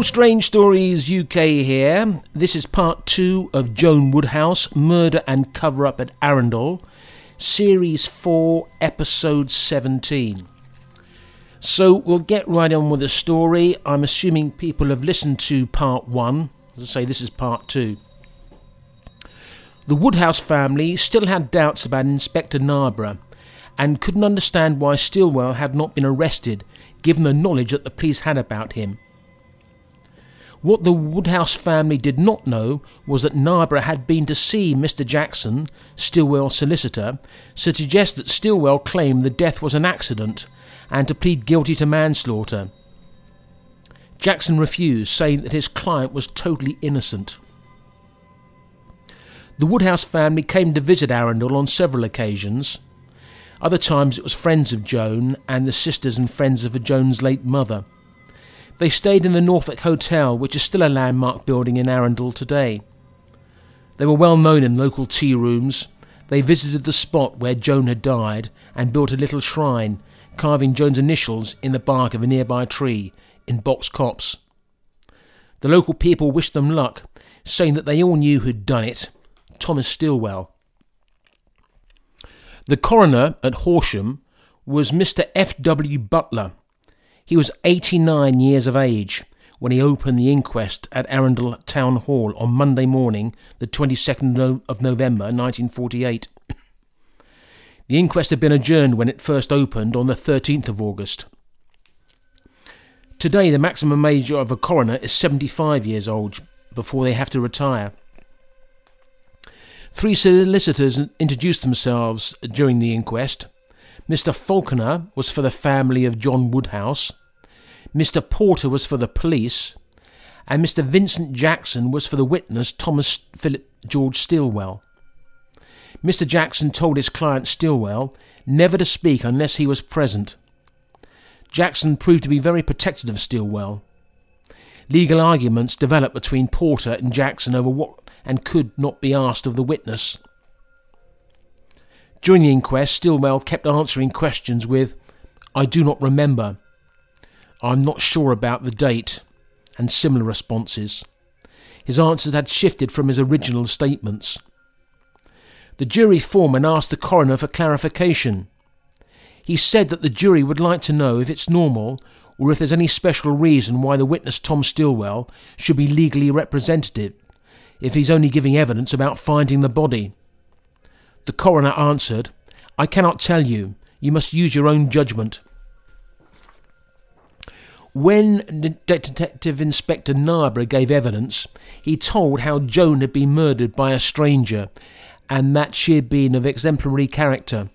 all Strange Stories UK here. This is part 2 of Joan Woodhouse, Murder and Cover-Up at Arundel, Series 4, Episode 17. So we'll get right on with the story. I'm assuming people have listened to part 1. As I say, this is part 2. The Woodhouse family still had doubts about Inspector Narborough and couldn't understand why Stilwell had not been arrested, given the knowledge that the police had about him. What the Woodhouse family did not know was that Narborough had been to see Mr. Jackson, Stilwell's solicitor, to suggest that Stilwell claimed the death was an accident and to plead guilty to manslaughter. Jackson refused, saying that his client was totally innocent. The Woodhouse family came to visit Arundel on several occasions. Other times it was friends of Joan and the sisters and friends of Joan's late mother. They stayed in the Norfolk Hotel, which is still a landmark building in Arundel today. They were well known in local tea rooms. They visited the spot where Joan had died and built a little shrine, carving Joan's initials in the bark of a nearby tree in Box Copse. The local people wished them luck, saying that they all knew who'd done it, Thomas Stilwell. The coroner at Horsham was Mr. F.W. Butler. He was 89 years of age when he opened the inquest at Arundel Town Hall on Monday morning, the 22nd of November 1948. The inquest had been adjourned when it first opened on the 13th of August. Today, the maximum age of a coroner is 75 years old before they have to retire. Three solicitors introduced themselves during the inquest. Mr. Falconer was for the family of John Woodhouse, Mr. Porter was for the police, and Mr. Vincent Jackson was for the witness Thomas Philip George Stilwell. Mr. Jackson told his client Stilwell never to speak unless he was present. Jackson proved to be very protective of Stilwell. Legal arguments developed between Porter and Jackson over what and could not be asked of the witness. During the inquest, Stilwell kept answering questions with, "I do not remember," "I'm not sure about the date," and similar responses. His answers had shifted from his original statements. The jury foreman asked the coroner for clarification. He said that the jury would like to know if it's normal or if there's any special reason why the witness Tom Stilwell should be legally represented if he's only giving evidence about finding the body. The coroner answered, "I cannot tell you. You must use your own judgment." When Detective Inspector Narborough gave evidence, he told how Joan had been murdered by a stranger and that she had been of exemplary character.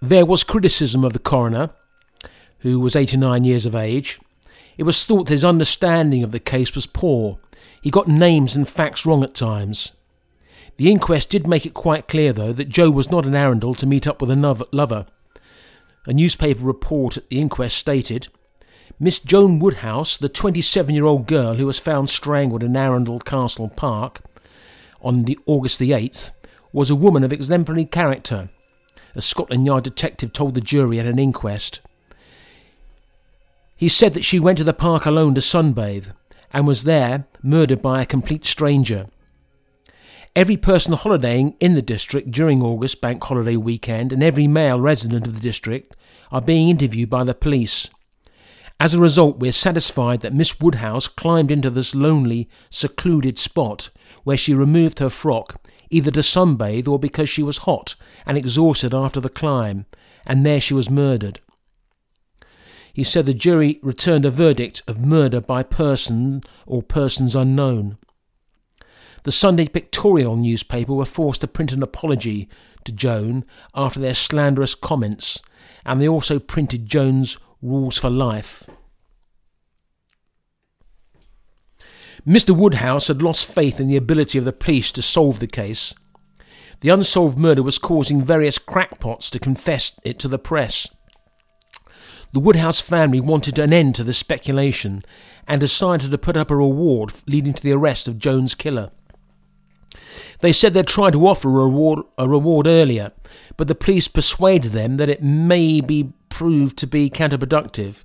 There was criticism of the coroner, who was 89 years of age. It was thought that his understanding of the case was poor. He got names and facts wrong at times. The inquest did make it quite clear, though, that Jo was not in Arundel to meet up with another lover. A newspaper report at the inquest stated, "Miss Joan Woodhouse, the 27-year-old girl who was found strangled in Arundel Castle Park on August the 8th, was a woman of exemplary character," a Scotland Yard detective told the jury at an inquest. He said that she went to the park alone to sunbathe and was there murdered by a complete stranger. Every person holidaying in the district during August bank holiday weekend and every male resident of the district are being interviewed by the police. As a result, we're satisfied that Miss Woodhouse climbed into this lonely, secluded spot where she removed her frock either to sunbathe or because she was hot and exhausted after the climb, and there she was murdered. He said the jury returned a verdict of murder by person or persons unknown. The Sunday Pictorial newspaper were forced to print an apology to Joan after their slanderous comments, and they also printed Joan's Rules for Life. Mr. Woodhouse had lost faith in the ability of the police to solve the case. The unsolved murder was causing various crackpots to confess it to the press. The Woodhouse family wanted an end to the speculation and decided to put up a reward leading to the arrest of Joan's killer. They said they'd tried to offer a reward earlier, but the police persuaded them that it may be proved to be counterproductive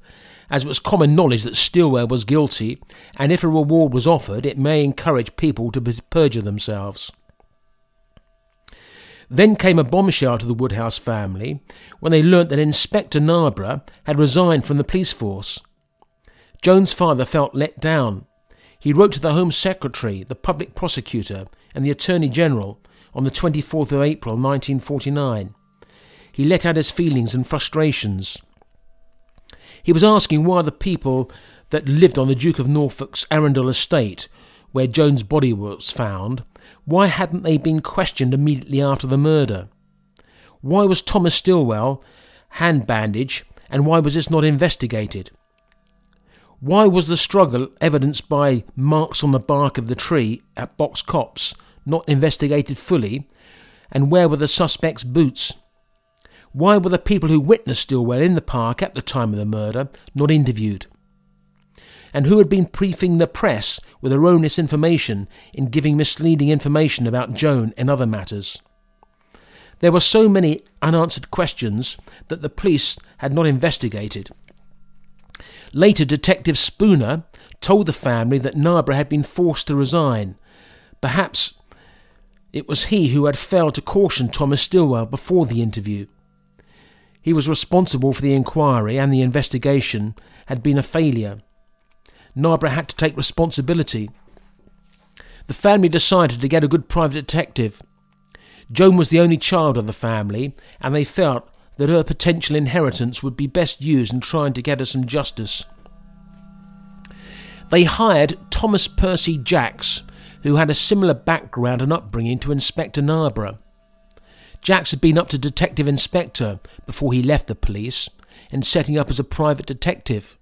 as it was common knowledge that Stilwell was guilty, and if a reward was offered, it may encourage people to perjure themselves. Then came a bombshell to the Woodhouse family when they learnt that Inspector Narborough had resigned from the police force. Joan's father felt let down. He wrote to the Home Secretary, the Public Prosecutor, and the Attorney General on the 24th of April 1949. He let out his feelings and frustrations. He was asking why the people that lived on the Duke of Norfolk's Arundel estate, where Joan's body was found, why hadn't they been questioned immediately after the murder? Why was Thomas Stilwell hand-bandaged, and why was this not investigated? Why was the struggle evidenced by marks on the bark of the tree at Box Copse not investigated fully, and where were the suspect's boots? Why were the people who witnessed Stilwell in the park at the time of the murder not interviewed? And who had been briefing the press with erroneous information in giving misleading information about Joan and other matters? There were so many unanswered questions that the police had not investigated. Later, Detective Spooner told the family that Narborough had been forced to resign. Perhaps it was he who had failed to caution Thomas Stilwell before the interview. He was responsible for the inquiry, and the investigation had been a failure. Narborough had to take responsibility. The family decided to get a good private detective. Joan was the only child of the family, and they felt that her potential inheritance would be best used in trying to get her some justice. They hired Thomas Percy Jacks, who had a similar background and upbringing to Inspector Narborough. Jacks had been up to Detective Inspector before he left the police, and setting up as a private detective.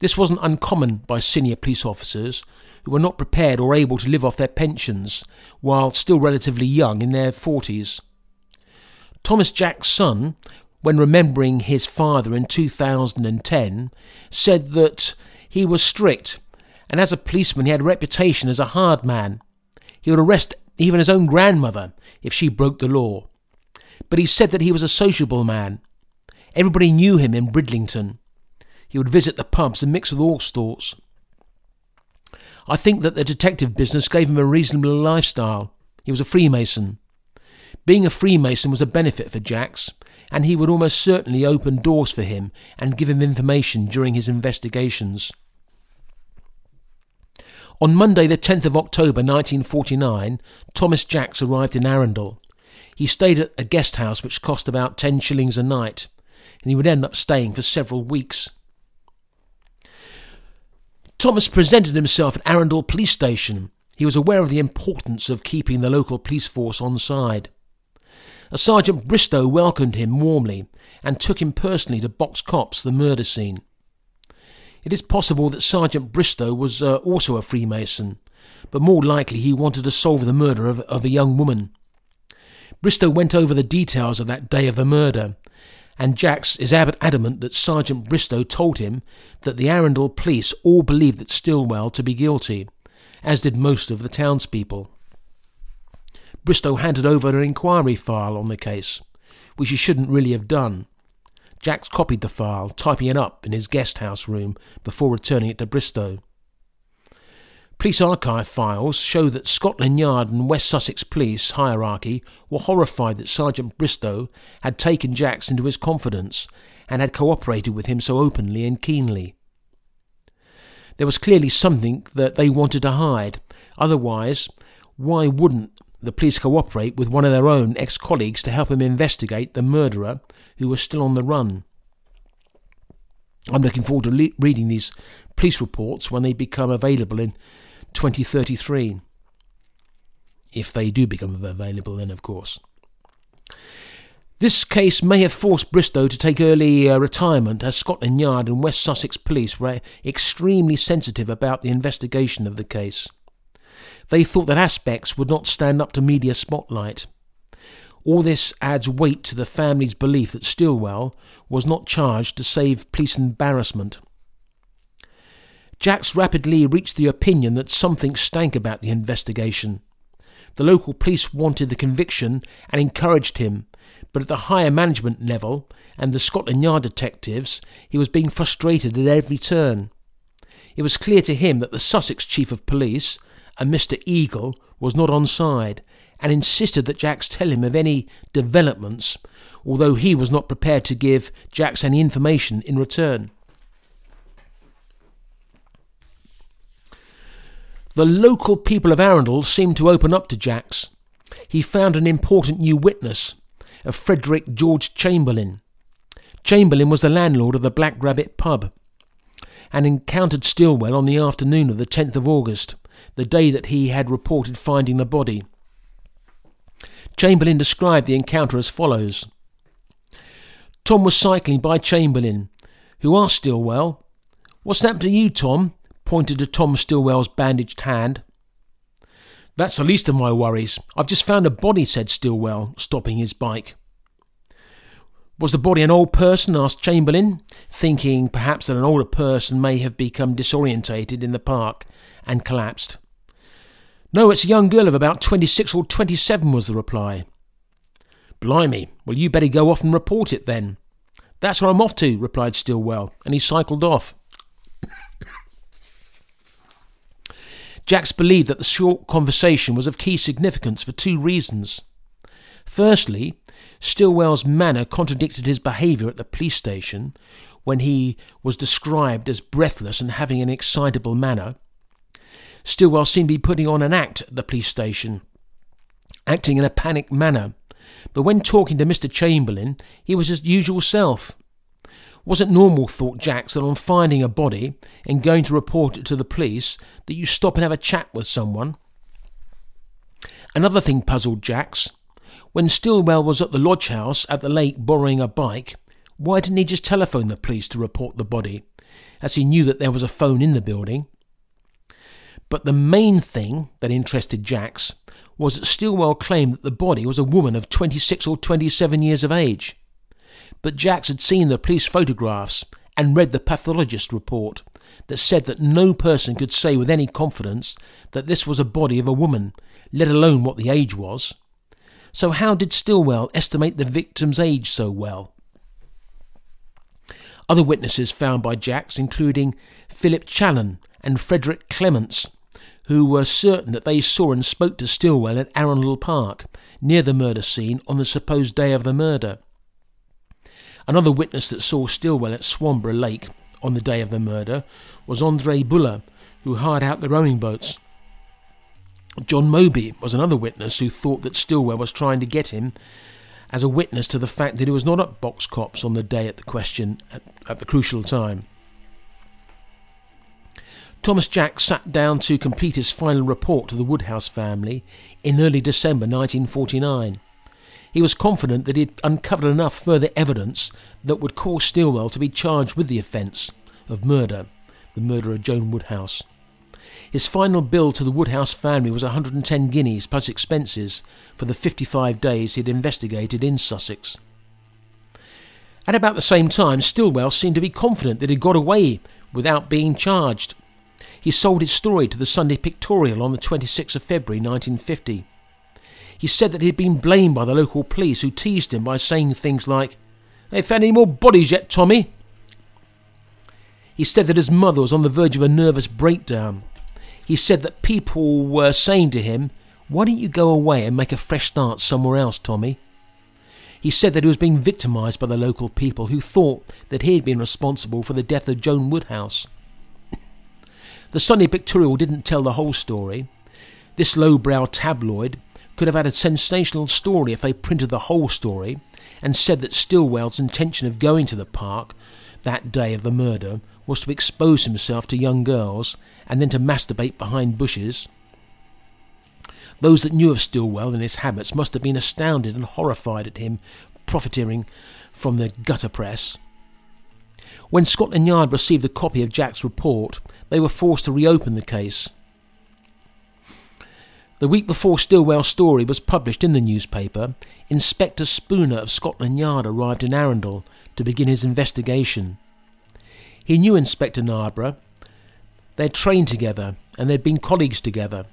This wasn't uncommon by senior police officers who were not prepared or able to live off their pensions while still relatively young in their 40s. Thomas Jacks' son, when remembering his father in 2010, said that he was strict, and as a policeman he had a reputation as a hard man. He would arrest even his own grandmother if she broke the law. But he said that he was a sociable man. Everybody knew him in Bridlington. He would visit the pubs and mix with all sorts. I think that the detective business gave him a reasonable lifestyle. He was a Freemason. Being a Freemason was a benefit for Jacks, and he would almost certainly open doors for him and give him information during his investigations. On Monday the 10th of October 1949, Thomas Jacks arrived in Arundel. He stayed at a guest house which cost about 10 shillings a night, and he would end up staying for several weeks. Thomas presented himself at Arundel Police Station. He was aware of the importance of keeping the local police force on side. A Sergeant Bristow welcomed him warmly and took him personally to Box Copse, the murder scene. It is possible that Sergeant Bristow was also a Freemason, but more likely he wanted to solve the murder of a young woman. Bristow went over the details of that day of the murder, and Jacks is adamant that Sergeant Bristow told him that the Arundel police all believed that Stilwell to be guilty, as did most of the townspeople. Bristow handed over an inquiry file on the case, which he shouldn't really have done. Jacks copied the file, typing it up in his guest house room before returning it to Bristow. Police archive files show that Scotland Yard and West Sussex Police hierarchy were horrified that Sergeant Bristow had taken Jacks into his confidence and had cooperated with him so openly and keenly. There was clearly something that they wanted to hide. Otherwise, why wouldn't the police cooperate with one of their own ex-colleagues to help him investigate the murderer who was still on the run? I'm looking forward to reading these police reports when they become available in 2033. If they do become available then, of course. This case may have forced Bristow to take early retirement, as Scotland Yard and West Sussex Police were extremely sensitive about the investigation of the case. They thought that aspects would not stand up to media spotlight. All this adds weight to the family's belief that Stilwell was not charged to save police embarrassment. Jacks rapidly reached the opinion that something stank about the investigation. The local police wanted the conviction and encouraged him, but at the higher management level and the Scotland Yard detectives, he was being frustrated at every turn. It was clear to him that the Sussex Chief of Police, a Mr. Eagle, was not on side, and insisted that Jacks tell him of any developments, although he was not prepared to give Jacks any information in return. The local people of Arundel seemed to open up to Jacks. He found an important new witness, a Frederick George Chamberlain. Chamberlain was the landlord of the Black Rabbit pub, and encountered Stilwell on the afternoon of the 10th of August, the day that he had reported finding the body. Chamberlain described the encounter as follows. Tom was cycling by Chamberlain, who asked Stilwell, "What's happened to you, Tom?" pointed to Tom Stilwell's bandaged hand. "That's the least of my worries. I've just found a body," said Stilwell, stopping his bike. "Was the body an old person?" asked Chamberlain, thinking perhaps that an older person may have become disorientated in the park and collapsed. "No, it's a young girl of about 26 or 27, was the reply. "Blimey, well, you better go off and report it then." "That's where I'm off to," replied Stilwell, and he cycled off. Jacks believed that the short conversation was of key significance for two reasons. Firstly, Stilwell's manner contradicted his behaviour at the police station when he was described as breathless and having an excitable manner. Stilwell seemed to be putting on an act at the police station, acting in a panicked manner, but when talking to Mr. Chamberlain, he was his usual self. Was it normal, thought Jacks, that on finding a body and going to report it to the police, that you stop and have a chat with someone? Another thing puzzled Jacks. When Stilwell was at the lodge house at the lake borrowing a bike, why didn't he just telephone the police to report the body, as he knew that there was a phone in the building? But the main thing that interested Jacks was that Stilwell claimed that the body was a woman of 26 or 27 years of age. But Jacks had seen the police photographs and read the pathologist's report that said that no person could say with any confidence that this was a body of a woman, let alone what the age was. So how did Stilwell estimate the victim's age so well? Other witnesses found by Jacks, including Philip Challen and Frederick Clements, who were certain that they saw and spoke to Stilwell at Arundel Park, near the murder scene on the supposed day of the murder. Another witness that saw Stilwell at Swanborough Lake on the day of the murder was Andre Buller, who hired out the rowing boats. John Moby was another witness who thought that Stilwell was trying to get him as a witness to the fact that he was not at Box Copse on the day at the question at the crucial time. Thomas Jacks sat down to complete his final report to the Woodhouse family in early December 1949. He was confident that he had uncovered enough further evidence that would cause Stilwell to be charged with the offence of murder, the murder of Joan Woodhouse. His final bill to the Woodhouse family was 110 guineas plus expenses for the 55 days he had investigated in Sussex. At about the same time, Stilwell seemed to be confident that he got away without being charged. He sold his story to the Sunday Pictorial on the 26th of February 1950. He said that he had been blamed by the local police, who teased him by saying things like, "Have you found any more bodies yet, Tommy?" He said that his mother was on the verge of a nervous breakdown. He said that people were saying to him, "Why don't you go away and make a fresh start somewhere else, Tommy?" He said that he was being victimised by the local people, who thought that he had been responsible for the death of Joan Woodhouse. The Sunday Pictorial didn't tell the whole story. This lowbrow tabloid could have had a sensational story if they printed the whole story and said that Stilwell's intention of going to the park that day of the murder was to expose himself to young girls and then to masturbate behind bushes. Those that knew of Stilwell and his habits must have been astounded and horrified at him profiteering from the gutter press. When Scotland Yard received a copy of Jacks' report, they were forced to reopen the case. The week before Stilwell's story was published in the newspaper, Inspector Spooner of Scotland Yard arrived in Arundel to begin his investigation. He knew Inspector Narborough. They'd trained together and they'd been colleagues together.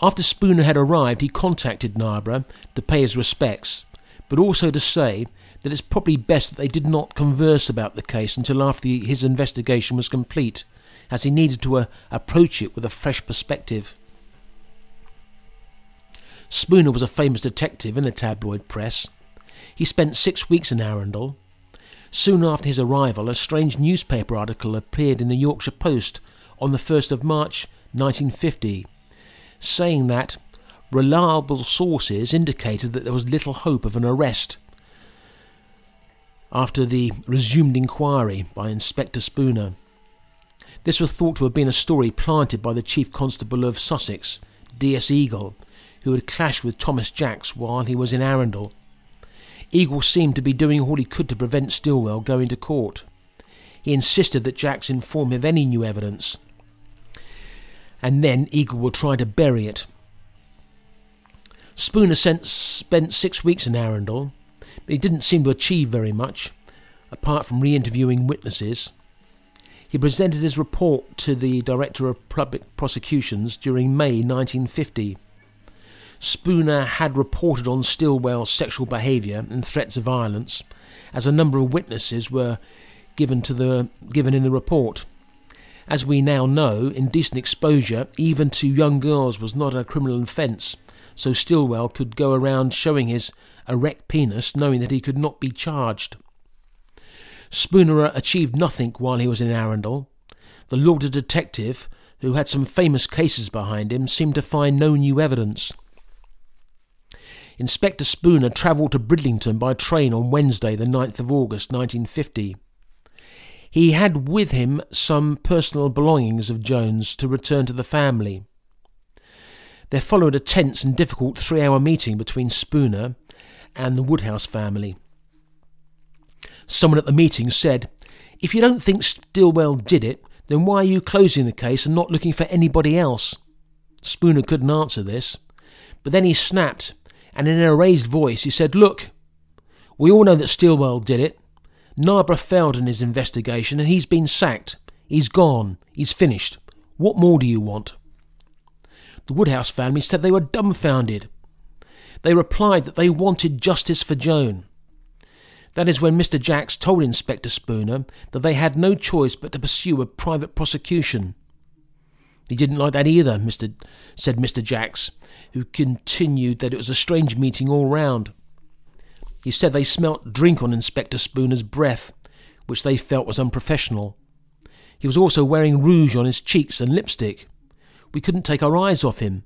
After Spooner had arrived, he contacted Narborough to pay his respects, but also to say that it's probably best that they did not converse about the case until after his investigation was complete, as he needed to approach it with a fresh perspective. Spooner was a famous detective in the tabloid press. He spent 6 weeks in Arundel. Soon after his arrival, a strange newspaper article appeared in the Yorkshire Post on the 1st of March 1950, saying that reliable sources indicated that there was little hope of an arrest after the resumed inquiry by Inspector Spooner. This was thought to have been a story planted by the Chief Constable of Sussex, D.S. Eagle, who had clashed with Thomas Jacks while he was in Arundel. Eagle seemed to be doing all he could to prevent Stilwell going to court. He insisted that Jacks inform him of any new evidence, and then Eagle would try to bury it. Spooner spent 6 weeks in Arundel, but he didn't seem to achieve very much, apart from re-interviewing witnesses. He presented his report to the Director of Public Prosecutions during May 1950. Spooner had reported on Stilwell's sexual behaviour and threats of violence, as a number of witnesses were given in the report. As we now know, indecent exposure, even to young girls, was not a criminal offence, so Stilwell could go around showing his erect penis, knowing that he could not be charged. Spooner achieved nothing while he was in Arundel. The lauded detective, who had some famous cases behind him, seemed to find no new evidence. Inspector Spooner travelled to Bridlington by train on Wednesday, the 9th of August 1950. He had with him some personal belongings of Joan's to return to the family. There followed a tense and difficult 3-hour meeting between Spooner and the Woodhouse family. Someone at the meeting said, "If you don't think Stilwell did it, then why are you closing the case and not looking for anybody else?" Spooner couldn't answer this, but then he snapped, and in a raised voice he said, "Look, we all know that Stilwell did it. Narborough failed in his investigation and he's been sacked. He's gone. He's finished. What more do you want?" The Woodhouse family said they were dumbfounded. They replied that they wanted justice for Joan. That is when Mr. Jacks told Inspector Spooner that they had no choice but to pursue a private prosecution. "He didn't like that either," said Mr. Jacks, who continued that it was a strange meeting all round. He said they smelt drink on Inspector Spooner's breath, which they felt was unprofessional. He was also wearing rouge on his cheeks and lipstick. "We couldn't take our eyes off him.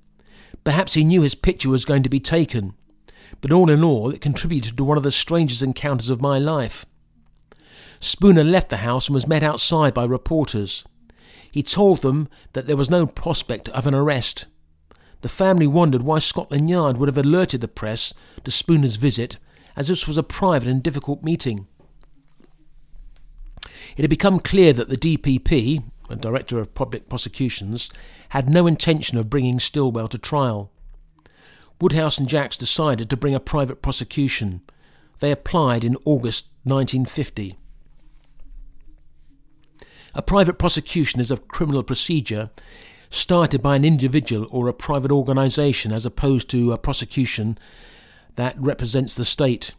Perhaps he knew his picture was going to be taken. But all in all, it contributed to one of the strangest encounters of my life." Spooner left the house and was met outside by reporters. He told them that there was no prospect of an arrest. The family wondered why Scotland Yard would have alerted the press to Spooner's visit, as this was a private and difficult meeting. It had become clear that the DPP, the Director of Public Prosecutions, had no intention of bringing Stilwell to trial. Woodhouse and Jacks decided to bring a private prosecution. They applied in August 1950. A private prosecution is a criminal procedure started by an individual or a private organisation, as opposed to a prosecution that represents the state.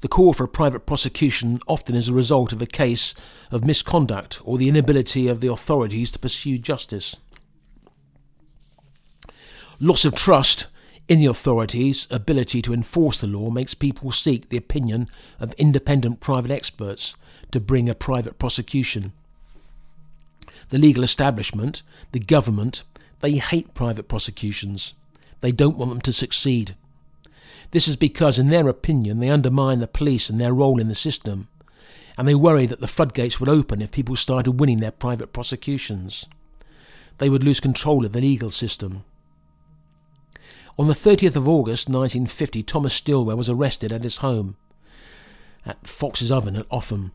The call for a private prosecution often is a result of a case of misconduct or the inability of the authorities to pursue justice. Loss of trust in the authorities' ability to enforce the law makes people seek the opinion of independent private experts to bring a private prosecution. The legal establishment, the government, they hate private prosecutions. They don't want them to succeed. This is because, in their opinion, they undermine the police and their role in the system, and they worry that the floodgates would open if people started winning their private prosecutions. They would lose control of the legal system. On the 30th of August 1950, Thomas Stilwell was arrested at his home at Fox's Oven at Offham.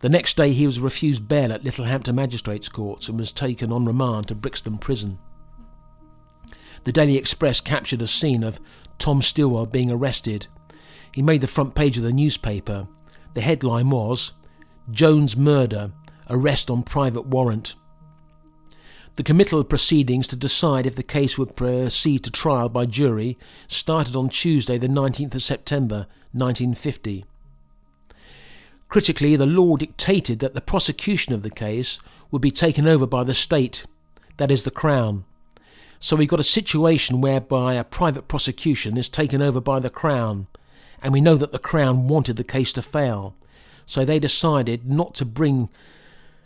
The next day he was refused bail at Littlehampton Magistrates' Courts and was taken on remand to Brixton Prison. The Daily Express captured a scene of Tom Stilwell being arrested. He made the front page of the newspaper. The headline was, "Joan's Murder, Arrest on Private Warrant." The committal proceedings to decide if the case would proceed to trial by jury started on Tuesday the 19th of September 1950. Critically, the law dictated that the prosecution of the case would be taken over by the state, that is the Crown. So we've got a situation whereby a private prosecution is taken over by the Crown, and we know that the Crown wanted the case to fail, so they decided not to bring,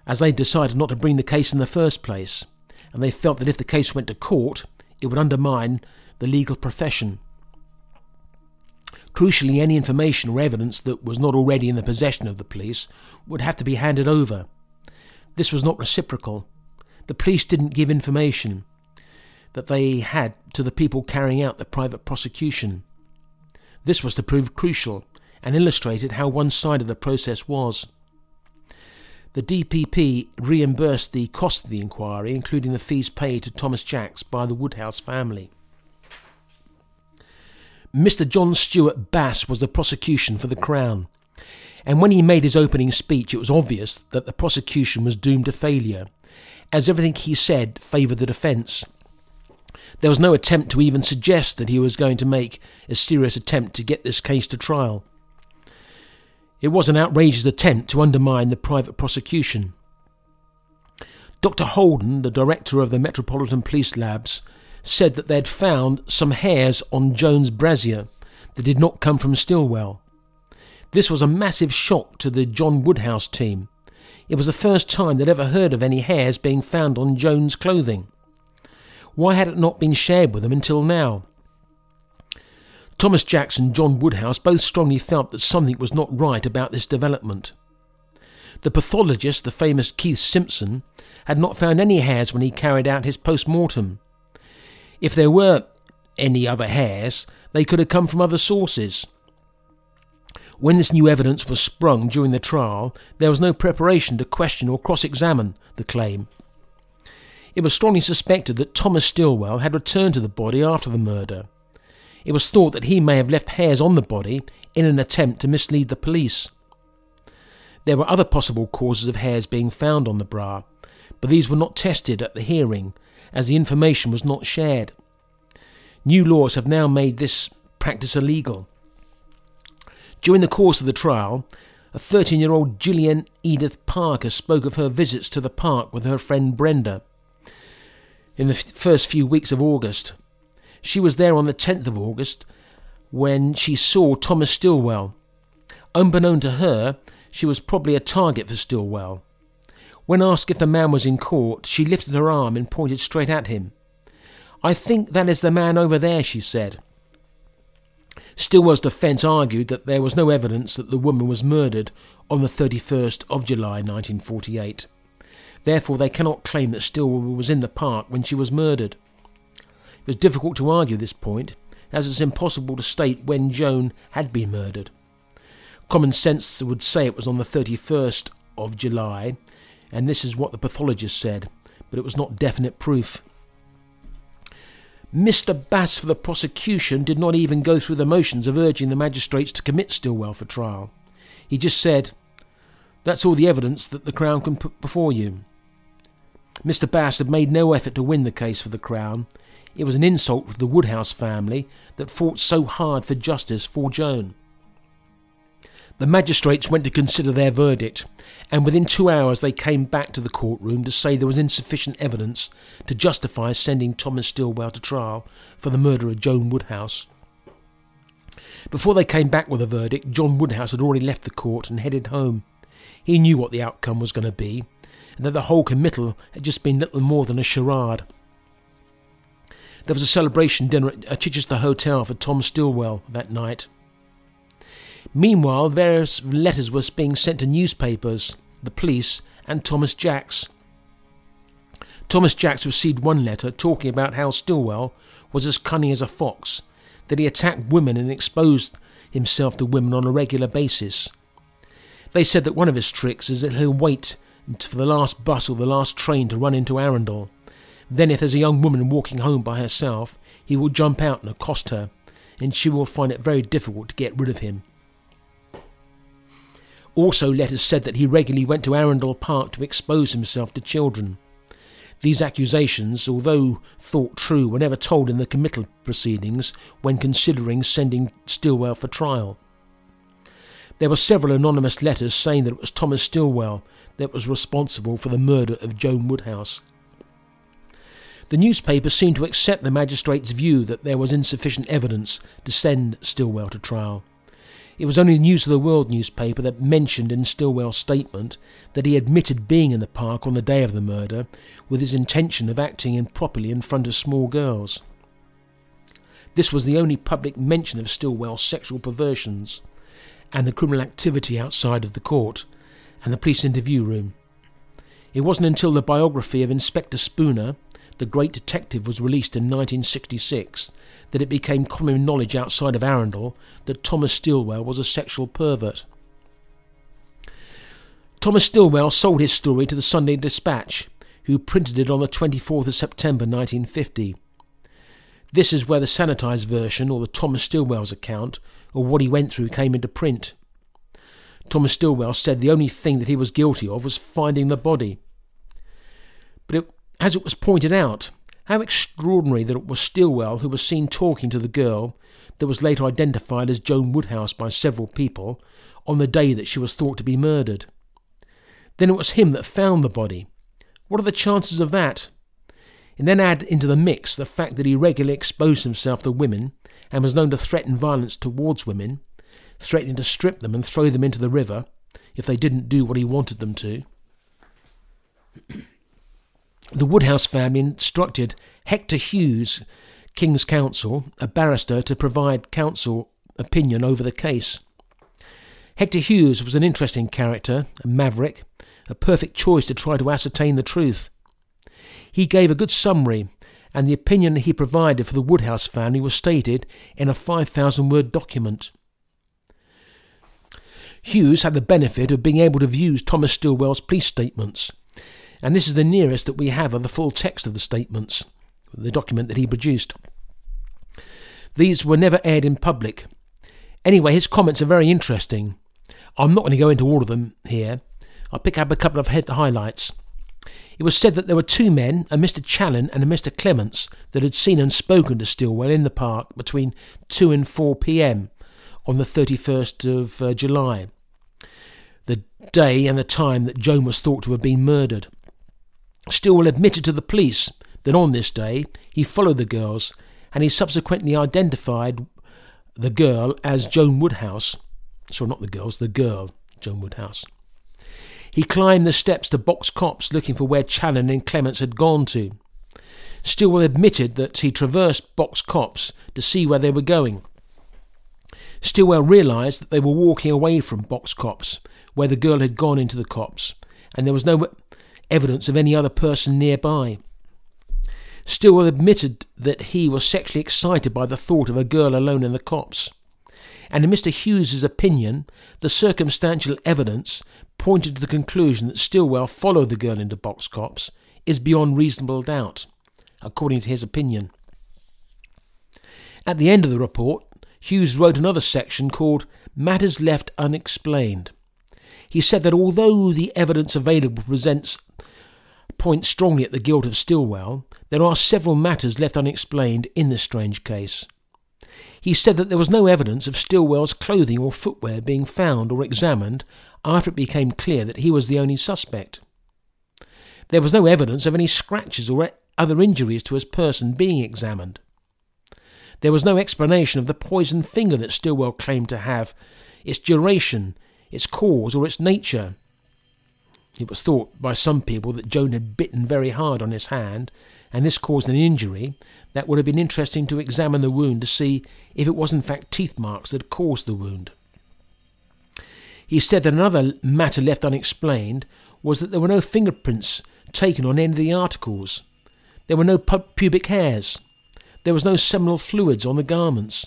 the case in the first place. And they felt that if the case went to court, it would undermine the legal profession. Crucially, any information or evidence that was not already in the possession of the police would have to be handed over. This was not reciprocal. The police didn't give information that they had to the people carrying out the private prosecution. This was to prove crucial and illustrated how one-sided the process was. The DPP reimbursed the cost of the inquiry, including the fees paid to Thomas Jacks by the Woodhouse family. Mr. John Stuart Bass was the prosecution for the Crown, and when he made his opening speech, it was obvious that the prosecution was doomed to failure, as everything he said favoured the defence. There was no attempt to even suggest that he was going to make a serious attempt to get this case to trial. It was an outrageous attempt to undermine the private prosecution. Dr. Holden, the director of the Metropolitan Police Labs, said that they'd found some hairs on Joan's brassiere that did not come from Stilwell. This was a massive shock to the Joan Woodhouse team. It was the first time they'd ever heard of any hairs being found on Joan's clothing. Why had it not been shared with them until now? Thomas Jacks and Joan Woodhouse both strongly felt that something was not right about this development. The pathologist, the famous Keith Simpson, had not found any hairs when he carried out his post-mortem. If there were any other hairs, they could have come from other sources. When this new evidence was sprung during the trial, there was no preparation to question or cross-examine the claim. It was strongly suspected that Thomas Stilwell had returned to the body after the murder. It was thought that he may have left hairs on the body in an attempt to mislead the police. There were other possible causes of hairs being found on the bra, but these were not tested at the hearing, as the information was not shared. New laws have now made this practice illegal. During the course of the trial, a 13-year-old Gillian Edith Parker spoke of her visits to the park with her friend Brenda in the first few weeks of August. She was there on the 10th of August when she saw Thomas Stilwell. Unbeknown to her, she was probably a target for Stilwell. When asked if the man was in court, she lifted her arm and pointed straight at him. "I think that is the man over there," she said. Stilwell's defence argued that there was no evidence that the woman was murdered on the 31st of July 1948. Therefore, they cannot claim that Stilwell was in the park when she was murdered. It was difficult to argue this point, as it's impossible to state when Joan had been murdered. Common sense would say it was on the 31st of July, and this is what the pathologist said, but it was not definite proof. Mr. Bass for the prosecution did not even go through the motions of urging the magistrates to commit Stilwell for trial. He just said, "That's all the evidence that the Crown can put before you." Mr. Bass had made no effort to win the case for the Crown. It was an insult to the Woodhouse family that fought so hard for justice for Joan. The magistrates went to consider their verdict, and within 2 hours they came back to the courtroom to say there was insufficient evidence to justify sending Thomas Stilwell to trial for the murder of Joan Woodhouse. Before they came back with a verdict, Joan Woodhouse had already left the court and headed home. He knew what the outcome was going to be, and that the whole committal had just been little more than a charade. There was a celebration dinner at Chichester Hotel for Tom Stilwell that night. Meanwhile, various letters were being sent to newspapers, the police, and Thomas Jacks. Thomas Jacks received one letter talking about how Stilwell was as cunning as a fox, that he attacked women and exposed himself to women on a regular basis. They said that one of his tricks is that he'll wait for the last bus or the last train to run into Arundel. Then if there's a young woman walking home by herself, he will jump out and accost her, and she will find it very difficult to get rid of him. Also, letters said that he regularly went to Arundel Park to expose himself to children. These accusations, although thought true, were never told in the committal proceedings when considering sending Stilwell for trial. There were several anonymous letters saying that it was Thomas Stilwell that was responsible for the murder of Joan Woodhouse. The newspapers seemed to accept the magistrate's view that there was insufficient evidence to send Stilwell to trial. It was only the News of the World newspaper that mentioned in Stilwell's statement that he admitted being in the park on the day of the murder with his intention of acting improperly in front of small girls. This was the only public mention of Stilwell's sexual perversions and the criminal activity outside of the court and the police interview room. It wasn't until the biography of Inspector Spooner, the great detective, was released in 1966 that it became common knowledge outside of Arundel that Thomas Stilwell was a sexual pervert. Thomas Stilwell sold his story to the Sunday Dispatch, who printed it on the 24th of September 1950. This is where the sanitised version, or the Thomas Stilwell's account, or what he went through, came into print. Thomas Stilwell said the only thing that he was guilty of was finding the body. But as it was pointed out, how extraordinary that it was Stilwell who was seen talking to the girl that was later identified as Joan Woodhouse by several people on the day that she was thought to be murdered. Then it was him that found the body. What are the chances of that? And then add into the mix the fact that he regularly exposed himself to women and was known to threaten violence towards women, threatening to strip them and throw them into the river if they didn't do what he wanted them to. The Woodhouse family instructed Hector Hughes, King's Counsel, a barrister, to provide counsel opinion over the case. Hector Hughes was an interesting character, a maverick, a perfect choice to try to ascertain the truth. He gave a good summary, and the opinion he provided for the Woodhouse family was stated in a 5,000-word document. Hughes had the benefit of being able to view Thomas Stilwell's police statements, and this is the nearest that we have of the full text of the statements, the document that he produced. These were never aired in public. Anyway, his comments are very interesting. I'm not going to go into all of them here. I'll pick up a couple of highlights. It was said that there were two men, a Mr. Challen and a Mr. Clements, that had seen and spoken to Stilwell in the park between 2 and 4 p.m. on the 31st of July, the day and the time that Joan was thought to have been murdered. Stilwell admitted to the police that on this day he followed the girls, and he subsequently identified the girl as Joan Woodhouse. Sorry, not the girls, the girl, Joan Woodhouse. He climbed the steps to Box Copse looking for where Challen and Clements had gone to. Stilwell admitted that he traversed Box Copse to see where they were going. Stilwell realised that they were walking away from Box Copse, where the girl had gone into the copse, and there was no evidence of any other person nearby. Stilwell admitted that he was sexually excited by the thought of a girl alone in the copse, and in Mr. Hughes's opinion, the circumstantial evidence pointed to the conclusion that Stilwell followed the girl into Box Copse is beyond reasonable doubt, according to his opinion. At the end of the report, Hughes wrote another section called Matters Left Unexplained. He said that although the evidence available points strongly at the guilt of Stilwell, there are several matters left unexplained in this strange case. He said that there was no evidence of Stilwell's clothing or footwear being found or examined after it became clear that he was the only suspect. There was no evidence of any scratches or other injuries to his person being examined. There was no explanation of the poisoned finger that Stilwell claimed to have, its duration, its cause, or its nature. It was thought by some people that Joan had bitten very hard on his hand, and this caused an injury that would have been interesting to examine the wound to see if it was in fact teeth marks that had caused the wound. He said that another matter left unexplained was that there were no fingerprints taken on any of the articles. There were no pubic hairs. There was no seminal fluids on the garments.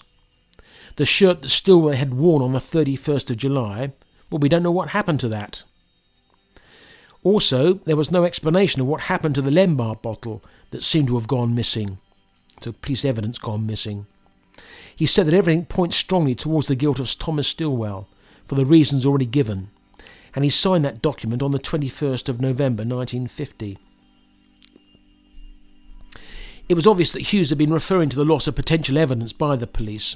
The shirt that Stilwell had worn on the 31st of July, well, we don't know what happened to that. Also, there was no explanation of what happened to the Lembar bottle that seemed to have gone missing, so police evidence gone missing. He said that everything points strongly towards the guilt of Thomas Stilwell, for the reasons already given, and he signed that document on the 21st of November 1950. It was obvious that Hughes had been referring to the loss of potential evidence by the police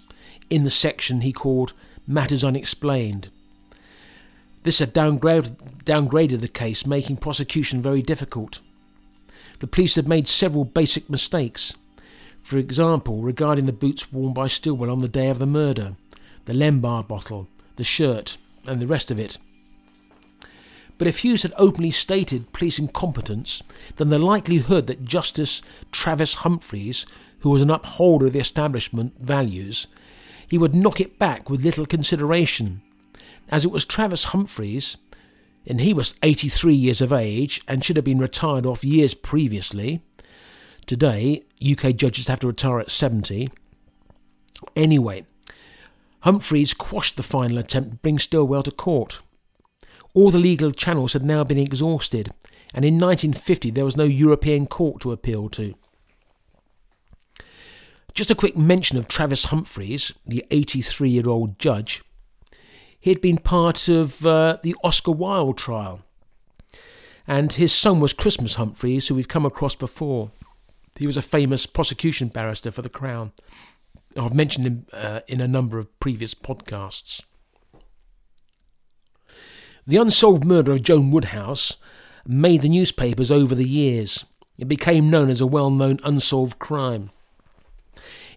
in the section he called Matters Unexplained. This had downgraded the case, making prosecution very difficult. The police had made several basic mistakes. For example, regarding the boots worn by Stilwell on the day of the murder, the Lembard bottle, the shirt, and the rest of it. But if Hughes had openly stated police incompetence, then the likelihood that Justice Travis Humphreys, who was an upholder of the establishment values, he would knock it back with little consideration, as it was Travis Humphreys, and he was 83 years of age and should have been retired off years previously. Today, UK judges have to retire at 70. Anyway, Humphreys quashed the final attempt to bring Stilwell to court. All the legal channels had now been exhausted, and in 1950 there was no European court to appeal to. Just a quick mention of Travis Humphreys, the 83-year-old judge. He had been part of the Oscar Wilde trial, and his son was Christmas Humphreys, who we've come across before. He was a famous prosecution barrister for the Crown. I've mentioned him in a number of previous podcasts. The unsolved murder of Joan Woodhouse made the newspapers over the years. It became known as a well-known unsolved crime.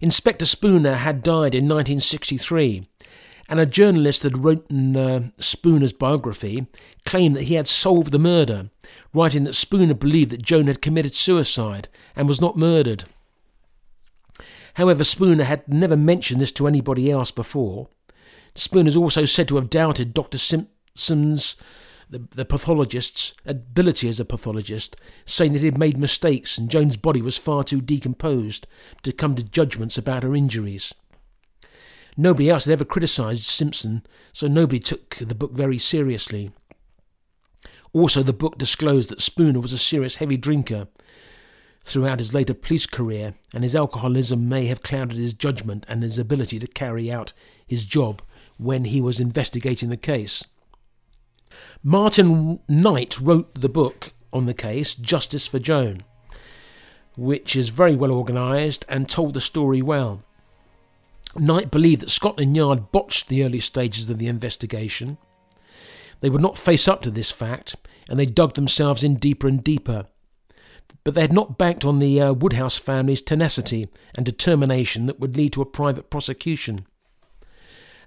Inspector Spooner had died in 1963, and a journalist that had written Spooner's biography claimed that he had solved the murder, writing that Spooner believed that Joan had committed suicide and was not murdered. However, Spooner had never mentioned this to anybody else before. Spooner is also said to have doubted Dr. Simpson's, the pathologist's, ability as a pathologist, saying that he had made mistakes and Joan's body was far too decomposed to come to judgments about her injuries. Nobody else had ever criticised Simpson, so nobody took the book very seriously. Also, the book disclosed that Spooner was a serious heavy drinker throughout his later police career, and his alcoholism may have clouded his judgment and his ability to carry out his job when he was investigating the case. Martin Knight wrote the book on the case, Justice for Joan, which is very well organised and told the story well. Knight believed that Scotland Yard botched the early stages of the investigation. They would not face up to this fact, and they dug themselves in deeper and deeper. But they had not banked on the Woodhouse family's tenacity and determination that would lead to a private prosecution.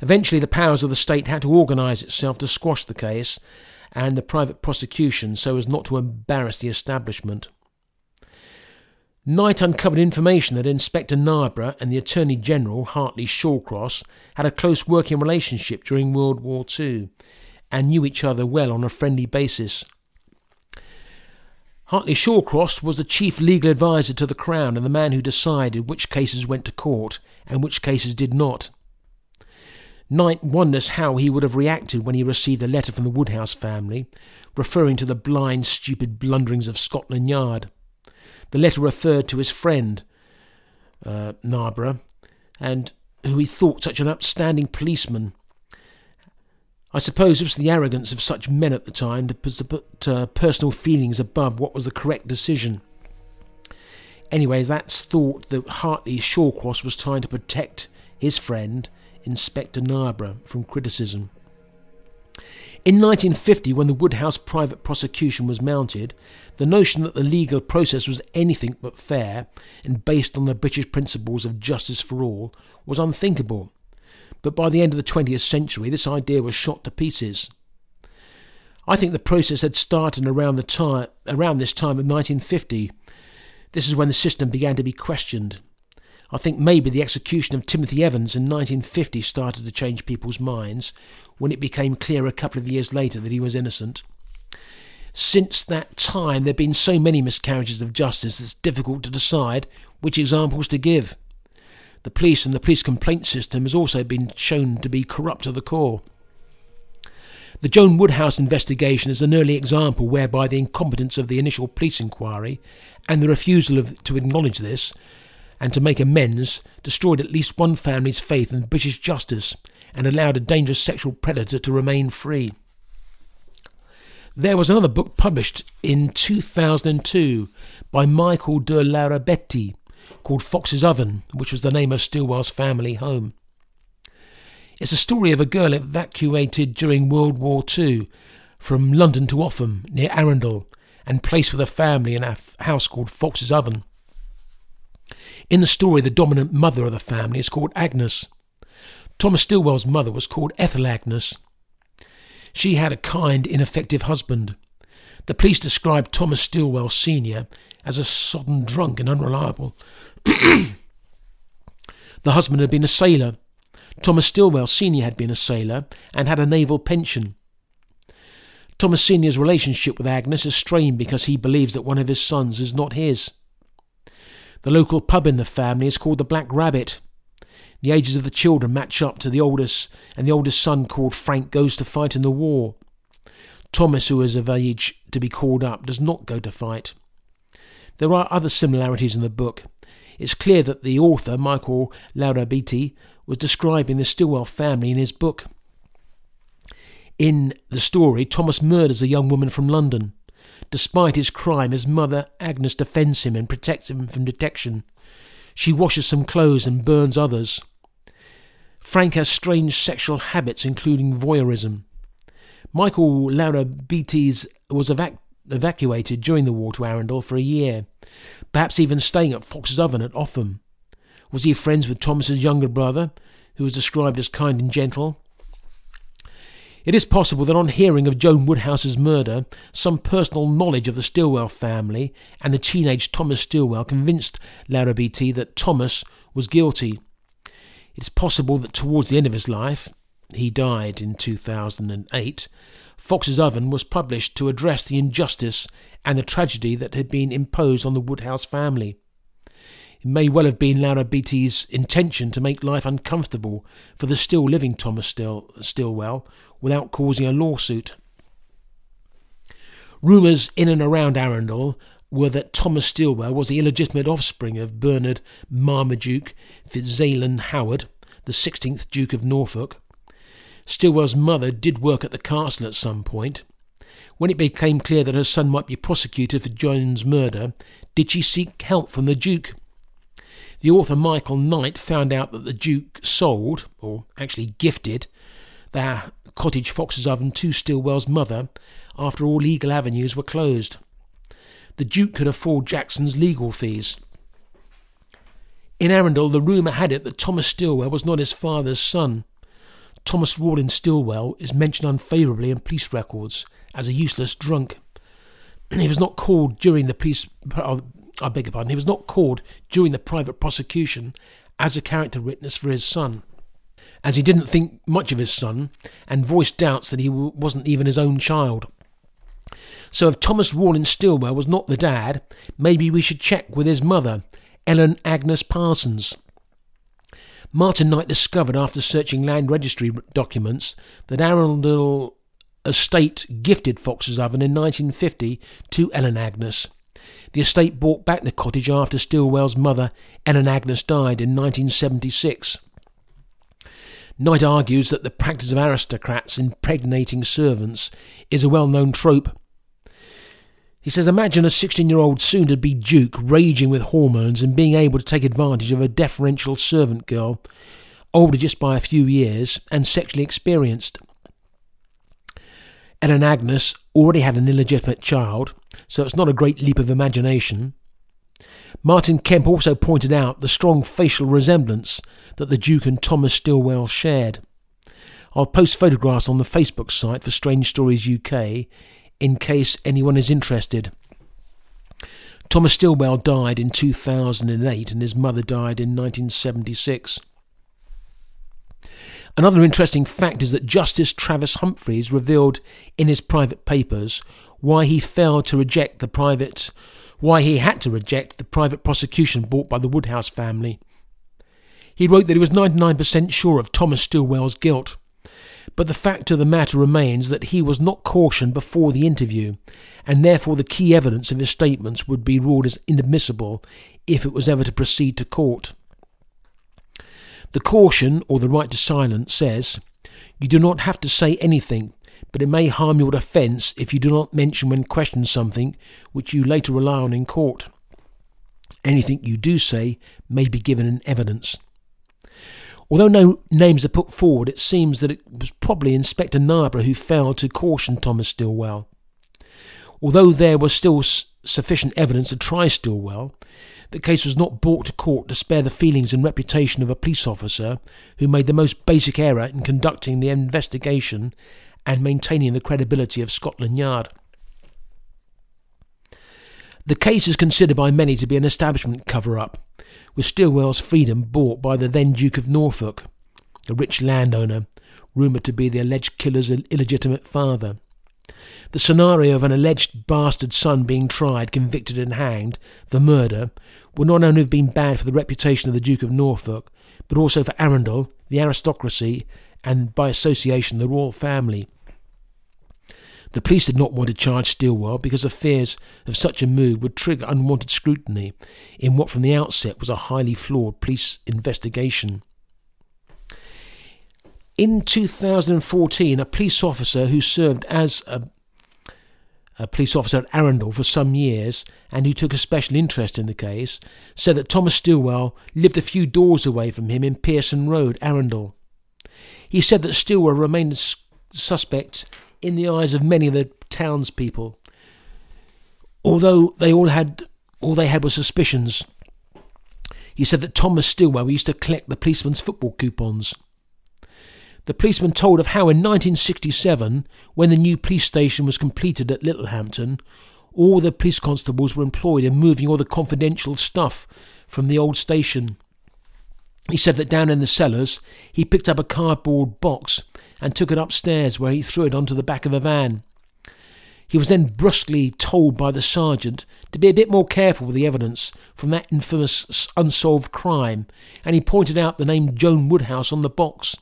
Eventually, the powers of the state had to organise itself to squash the case and the private prosecution so as not to embarrass the establishment. Knight uncovered information that Inspector Narborough and the Attorney General, Hartley Shawcross, had a close working relationship during World War II and knew each other well on a friendly basis. Hartley Shawcross was the chief legal adviser to the Crown and the man who decided which cases went to court and which cases did not. Knight wonders how he would have reacted when he received a letter from the Woodhouse family, referring to the blind, stupid blunderings of Scotland Yard. The letter referred to his friend, Narborough, and who he thought such an upstanding policeman. I suppose it was the arrogance of such men at the time to put personal feelings above what was the correct decision. Anyways, that's thought that Hartley Shawcross was trying to protect his friend, Inspector Narborough, from criticism. In 1950, when the Woodhouse private prosecution was mounted, the notion that the legal process was anything but fair and based on the British principles of justice for all was unthinkable. But by the end of the 20th century, this idea was shot to pieces. I think the process had started around this time of 1950. This is when the system began to be questioned. I think maybe the execution of Timothy Evans in 1950 started to change people's minds when it became clear a couple of years later that he was innocent. Since that time, there have been so many miscarriages of justice that it's difficult to decide which examples to give. The police and the police complaint system has also been shown to be corrupt to the core. The Joan Woodhouse investigation is an early example whereby the incompetence of the initial police inquiry and the refusal to acknowledge this and to make amends destroyed at least one family's faith in British justice and allowed a dangerous sexual predator to remain free. There was another book published in 2002 by Michael de Larrabeiti called Fox's Oven, which was the name of Stilwell's family home. It's a story of a girl evacuated during World War II from London to Offham, near Arundel, and placed with her family in a house called Fox's Oven. In the story, the dominant mother of the family is called Agnes. Thomas Stilwell's mother was called Ethel Agnes. She had a kind, ineffective husband. The police described Thomas Stilwell Sr. as a sodden drunk and unreliable. The husband had been a sailor. Thomas Stilwell Sr. had been a sailor and had a naval pension. Thomas Sr.'s relationship with Agnes is strained because he believes that one of his sons is not his. The local pub in the family is called the Black Rabbit. The ages of the children match up to the oldest, and the oldest son, called Frank, goes to fight in the war. Thomas, who is of age to be called up, does not go to fight. There are other similarities in the book. It's clear that the author, Michael de Larrabeiti, was describing the Stilwell family in his book. In the story, Thomas murders a young woman from London. Despite his crime, his mother, Agnes, defends him and protects him from detection. She washes some clothes and burns others. Frank has strange sexual habits, including voyeurism. Michael Larrabeiti was evacuated during the war to Arundel for a year, perhaps even staying at Fox's Oven at Offham. Was he friends with Thomas's younger brother, who was described as kind and gentle? It is possible that on hearing of Joan Woodhouse's murder, some personal knowledge of the Stilwell family and the teenage Thomas Stilwell convinced Larrabeiti that Thomas was guilty. It is possible that towards the end of his life, he died in 2008, Fox's Oven was published to address the injustice and the tragedy that had been imposed on the Woodhouse family. It may well have been Larrabeiti's intention to make life uncomfortable for the still-living Thomas Stilwell without causing a lawsuit. Rumours in and around Arundel were that Thomas Stilwell was the illegitimate offspring of Bernard Marmaduke Fitzalan Howard, the 16th Duke of Norfolk. Stilwell's mother did work at the castle at some point. When it became clear that her son might be prosecuted for Joan's murder, did she seek help from the Duke? The author Michael Knight found out that the Duke sold, or actually gifted, their cottage Fox's Oven to Stilwell's mother after all legal avenues were closed. The Duke could afford Jackson's legal fees. In Arundel, the rumour had it that Thomas Stilwell was not his father's son. Thomas Rawlins Stilwell is mentioned unfavourably in police records as a useless drunk. He was not called during the police... He was not called during the private prosecution as a character witness for his son, as he didn't think much of his son and voiced doubts that he wasn't even his own child. So if Thomas Rawlins Stilwell was not the dad, maybe we should check with his mother, Ellen Agnes Parsons. Martin Knight discovered after searching land registry documents that Arundel Estate gifted Fox's Oven in 1950 to Ellen Agnes. The estate bought back the cottage after Stilwell's mother, Ellen Agnes, died in 1976. Knight argues that the practice of aristocrats impregnating servants is a well-known trope. He says, imagine a 16-year-old soon-to-be duke raging with hormones and being able to take advantage of a deferential servant girl, older just by a few years and sexually experienced. Ellen Agnes already had an illegitimate child, so it's not a great leap of imagination. Martin Kemp also pointed out the strong facial resemblance that the Duke and Thomas Stilwell shared. I'll post photographs on the Facebook site for Strange Stories UK in case anyone is interested. Thomas Stilwell died in 2008 and his mother died in 1976. Another interesting fact is that Justice Travis Humphreys revealed in his private papers why he had to reject the private prosecution brought by the Woodhouse family. He wrote that he was 99% sure of Thomas Stilwell's guilt, but the fact of the matter remains that he was not cautioned before the interview, and therefore the key evidence of his statements would be ruled as inadmissible if it was ever to proceed to court. The caution, or the right to silence, says, you do not have to say anything, but it may harm your defence if you do not mention when questioned something which you later rely on in court. Anything you do say may be given in evidence. Although no names are put forward, it seems that it was probably Inspector Narborough who failed to caution Thomas Stilwell. Although there was still sufficient evidence to try Stilwell, the case was not brought to court to spare the feelings and reputation of a police officer who made the most basic error in conducting the investigation and maintaining the credibility of Scotland Yard. The case is considered by many to be an establishment cover-up, with Stilwell's freedom bought by the then Duke of Norfolk, the rich landowner, rumoured to be the alleged killer's illegitimate father. The scenario of an alleged bastard son being tried, convicted and hanged for murder would not only have been bad for the reputation of the Duke of Norfolk, but also for Arundel, the aristocracy, and by association the royal family. The police did not want to charge Stilwell because of fears of such a move would trigger unwanted scrutiny in what from the outset was a highly flawed police investigation. In 2014, a police officer who served as a police officer at Arundel for some years and who took a special interest in the case said that Thomas Stilwell lived a few doors away from him in Pearson Road, Arundel. He said that Stilwell remained a suspect in the eyes of many of the townspeople, although all they had was suspicions. He said that Thomas Stilwell used to collect the policeman's football coupons. The policeman told of how in 1967, when the new police station was completed at Littlehampton, all the police constables were employed in moving all the confidential stuff from the old station. He said that down in the cellars, he picked up a cardboard box and took it upstairs where he threw it onto the back of a van. He was then brusquely told by the sergeant to be a bit more careful with the evidence from that infamous unsolved crime, and he pointed out the name Joan Woodhouse on the box.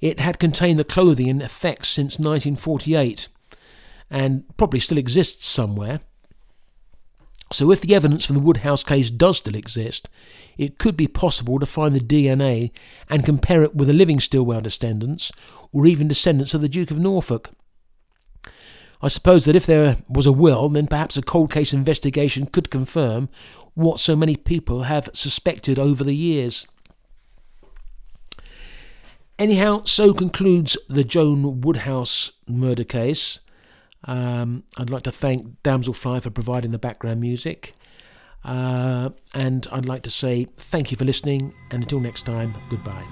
It had contained the clothing and effects since 1948, and probably still exists somewhere. So if the evidence from the Woodhouse case does still exist, it could be possible to find the DNA and compare it with the living Stilwell descendants, or even descendants of the Duke of Norfolk. I suppose that if there was a will, then perhaps a cold case investigation could confirm what so many people have suspected over the years. Anyhow, so concludes the Joan Woodhouse murder case. I'd like to thank Damselfly for providing the background music. And I'd like to say thank you for listening, and until next time, goodbye.